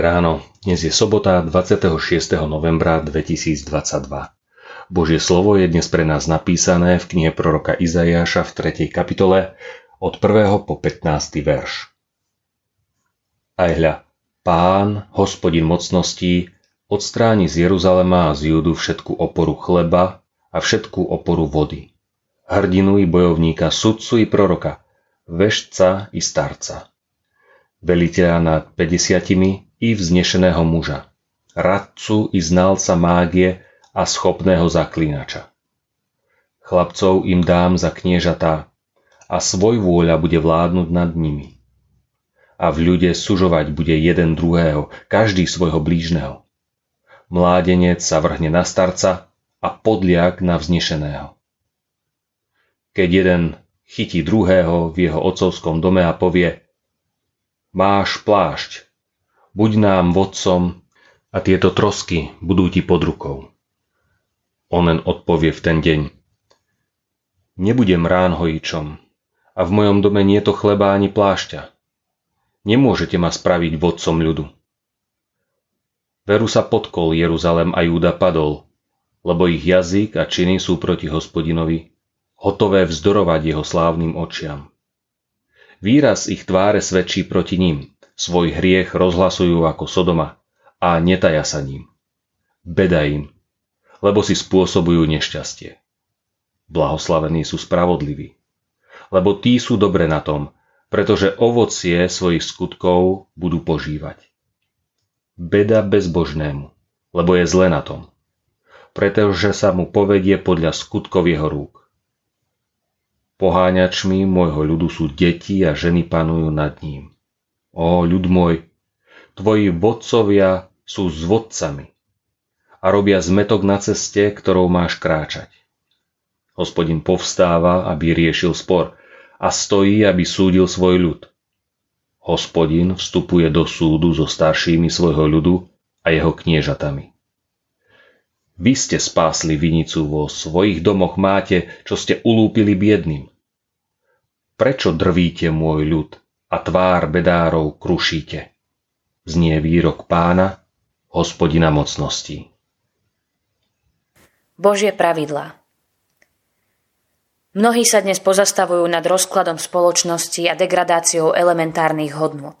Dobré ráno, dnes je sobota 26. novembra 2022. Božie slovo je dnes pre nás napísané v knihe proroka Izajáša v 3. kapitole od 1. po 15. verš. Aj hľa, Pán, Hospodin mocností, odstráni z Jeruzalema a z Júdu všetku oporu chleba a všetku oporu vody, hrdinu i bojovníka, sudcu i proroka, vešca i starca, veliteľa nad 50 i vznešeného muža, radcu i znalca mágie a schopného zaklínača. Chlapcov im dám za kniežatá a svoj vôľa bude vládnuť nad nimi. A v ľude sužovať bude jeden druhého, každý svojho blížneho. Mládenec sa vrhne na starca a podliak na vznešeného. Keď jeden chytí druhého v jeho otcovskom dome a povie: Máš plášť, buď nám vodcom a tieto trosky budú ti pod rukou. Onen odpovie v ten deň: Nebudem rán hojičom a v mojom dome nie je to chleba ani plášťa. Nemôžete ma spraviť vodcom ľudu. Veru sa podkol Jeruzalem a Júda padol, lebo ich jazyk a činy sú proti Hospodinovi, hotové vzdorovať jeho slávnym očiam. Výraz ich tváre svedčí proti ním, svoj hriech rozhlasujú ako Sodoma a netaja sa ním. Beda im, lebo si spôsobujú nešťastie. Blahoslavení sú spravodliví, lebo tí sú dobre na tom, pretože ovocie svojich skutkov budú požívať. Beda bezbožnému, lebo je zle na tom, pretože sa mu povedie podľa skutkov jeho rúk. Poháňačmi môjho ľudu sú deti a ženy panujú nad ním. Ó, ľud môj, tvoji vodcovia sú s vodcami a robia zmetok na ceste, ktorou máš kráčať. Hospodin povstáva, aby riešil spor, a stojí, aby súdil svoj ľud. Hospodin vstupuje do súdu so staršími svojho ľudu a jeho kniežatami. Vy ste spásli vinicu, vo svojich domoch máte, čo ste ulúpili biedným. Prečo drvíte môj ľud a tvár bedárov krušíte? Znie výrok Pána, Hospodina mocností. Božie pravidlá. Mnohí sa dnes pozastavujú nad rozkladom spoločnosti a degradáciou elementárnych hodnôt.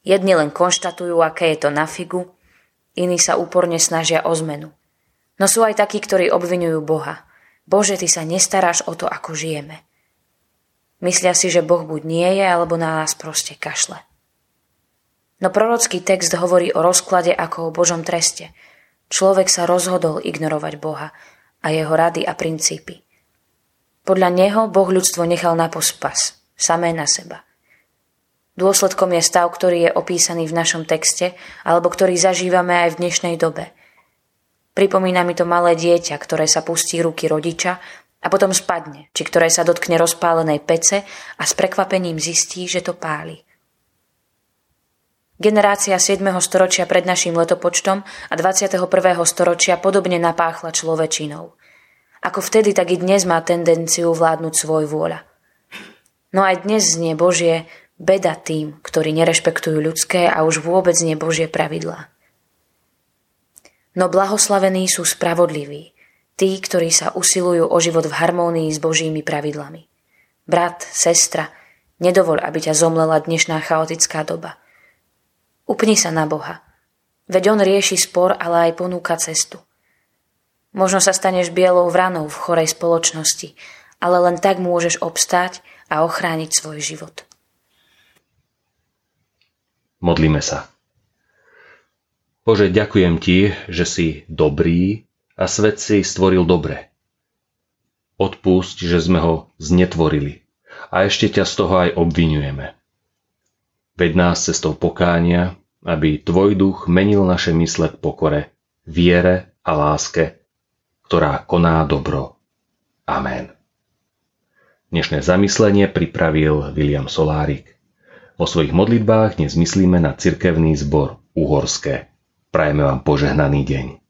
Jedni len konštatujú, aké je to na figu, iní sa úporne snažia o zmenu. No sú aj takí, ktorí obviňujú Boha. Bože, ty sa nestaráš o to, ako žijeme. Myslia si, že Boh buď nie je, alebo na nás proste kašle. No prorocký text hovorí o rozklade ako o Božom treste. Človek sa rozhodol ignorovať Boha a jeho rady a princípy. Podľa neho Boh ľudstvo nechal na pospas, samé na seba. Dôsledkom je stav, ktorý je opísaný v našom texte, alebo ktorý zažívame aj v dnešnej dobe. Pripomína mi to malé dieťa, ktoré sa pustí ruky rodiča a potom spadne, či ktoré sa dotkne rozpálenej pece a s prekvapením zistí, že to páli. Generácia 7. storočia pred naším letopočtom a 21. storočia podobne napáchla človečinou. Ako vtedy, tak i dnes má tendenciu vládnuť svoj vôľa. No aj dnes znie Božie: beda tým, ktorí nerešpektujú ľudské a už vôbec nie Božie pravidlá. No blahoslavení sú spravodliví, tí, ktorí sa usilujú o život v harmónii s Božími pravidlami. Brat, sestra, nedovol, aby ťa zomlela dnešná chaotická doba. Upni sa na Boha, veď on rieši spor, ale aj ponúka cestu. Možno sa staneš bielou vranou v chorej spoločnosti, ale len tak môžeš obstáť a ochrániť svoj život. Modlíme sa. Bože, ďakujem ti, že si dobrý a svet si stvoril dobre. Odpusť, že sme ho znetvorili a ešte ťa z toho aj obviňujeme. Veď nás cestou pokánia, aby tvoj duch menil naše mysle k pokore, viere a láske, ktorá koná dobro. Amen. Dnešné zamyslenie pripravil William Solárik. Vo svojich modlitbách dnes myslíme na Cirkevný zbor Uhorské. Prajeme vám požehnaný deň.